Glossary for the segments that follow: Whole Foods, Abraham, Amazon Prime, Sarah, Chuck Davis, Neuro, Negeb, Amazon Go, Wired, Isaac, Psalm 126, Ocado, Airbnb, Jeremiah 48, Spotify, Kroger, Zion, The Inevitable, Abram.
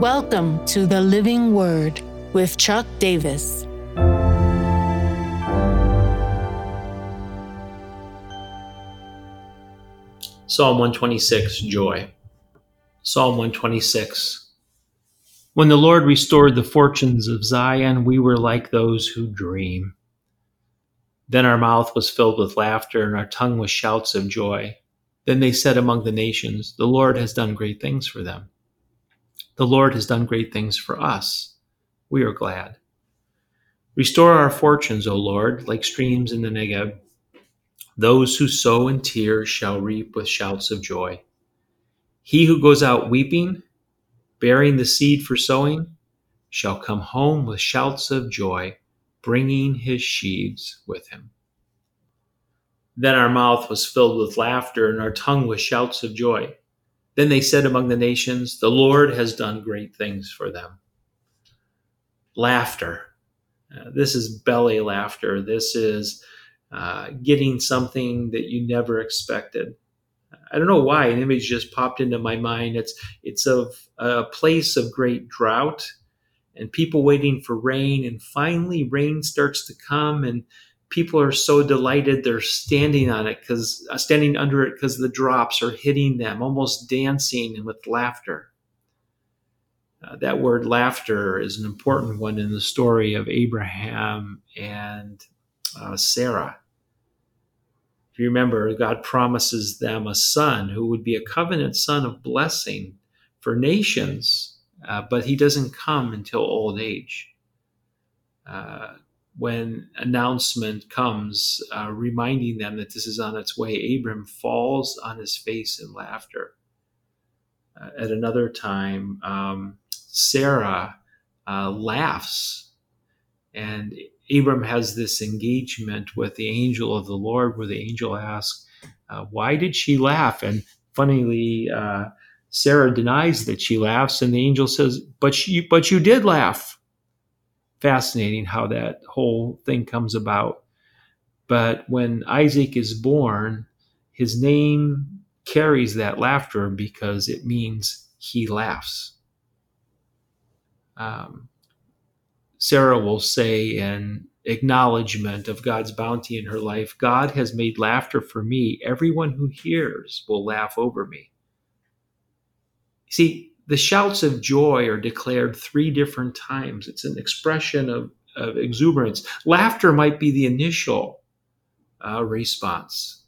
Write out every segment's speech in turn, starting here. Welcome to The Living Word with Chuck Davis. Psalm 126, Joy. Psalm 126. When the Lord restored the fortunes of Zion, we were like those who dream. Then our mouth was filled with laughter and our tongue with shouts of joy. Then they said among the nations, the Lord has done great things for them. The Lord has done great things for us. We are glad. Restore our fortunes, O Lord, like streams in the Negeb. Those who sow in tears shall reap with shouts of joy. He who goes out weeping, bearing the seed for sowing, shall come home with shouts of joy, bringing his sheaves with him. Then our mouth was filled with laughter and our tongue with shouts of joy. Then they said among the nations, the Lord has done great things for them. Laughter. This is belly laughter. This is getting something that you never expected. I don't know why an image just popped into my mind. It's of a place of great drought and people waiting for rain, and finally rain starts to come and people are so delighted they're standing under it because the drops are hitting them, almost dancing and with laughter. That word laughter is an important one in the story of Abraham and Sarah. If you remember, God promises them a son who would be a covenant son of blessing for nations, but he doesn't come until old age. When announcement comes, reminding them that this is on its way, Abram falls on his face in laughter. At another time, Sarah laughs, and Abram has this engagement with the angel of the Lord where the angel asks, why did she laugh? And funnily, Sarah denies that she laughs, and the angel says, but you did laugh. Fascinating how that whole thing comes about. But when Isaac is born, his name carries that laughter because it means he laughs. Sarah will say in acknowledgement of God's bounty in her life, God has made laughter for me. Everyone who hears will laugh over me. See, the shouts of joy are declared three different times. It's an expression of exuberance. Laughter might be the initial response,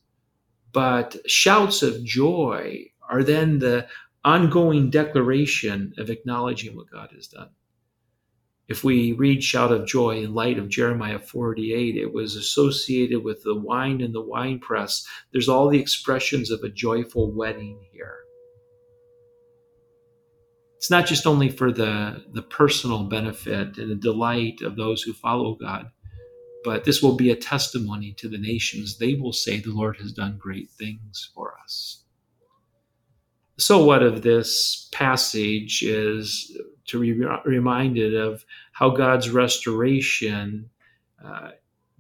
but shouts of joy are then the ongoing declaration of acknowledging what God has done. If we read shout of joy in light of Jeremiah 48, it was associated with the wine and the winepress. There's all the expressions of a joyful wedding here. It's not just only for the personal benefit and the delight of those who follow God, but this will be a testimony to the nations. They will say the Lord has done great things for us. So what of this passage is to be reminded of how God's restoration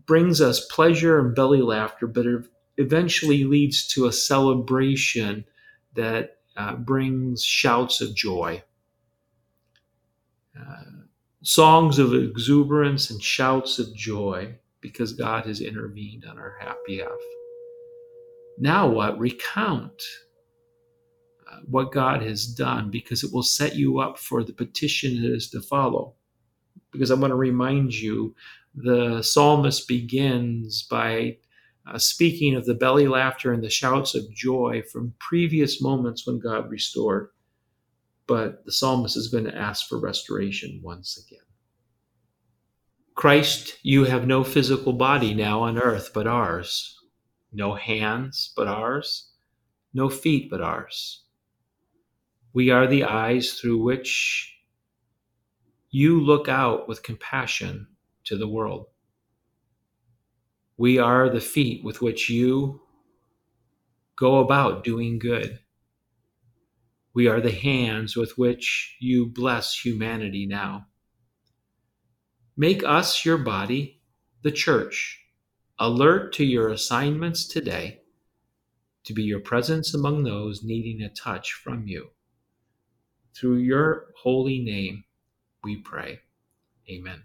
brings us pleasure and belly laughter, but it eventually leads to a celebration that brings shouts of joy. Songs of exuberance and shouts of joy because God has intervened on our behalf. Now what? Recount what God has done, because it will set you up for the petition that is to follow. Because I want to remind you, the psalmist begins by speaking of the belly laughter and the shouts of joy from previous moments when God restored. But the psalmist is going to ask for restoration once again. Christ, you have no physical body now on earth but ours, no hands but ours, no feet but ours. We are the eyes through which you look out with compassion to the world. We are the feet with which you go about doing good. We are the hands with which you bless humanity now. Make us your body, the church, alert to your assignments today, to be your presence among those needing a touch from you. Through your holy name we pray. Amen.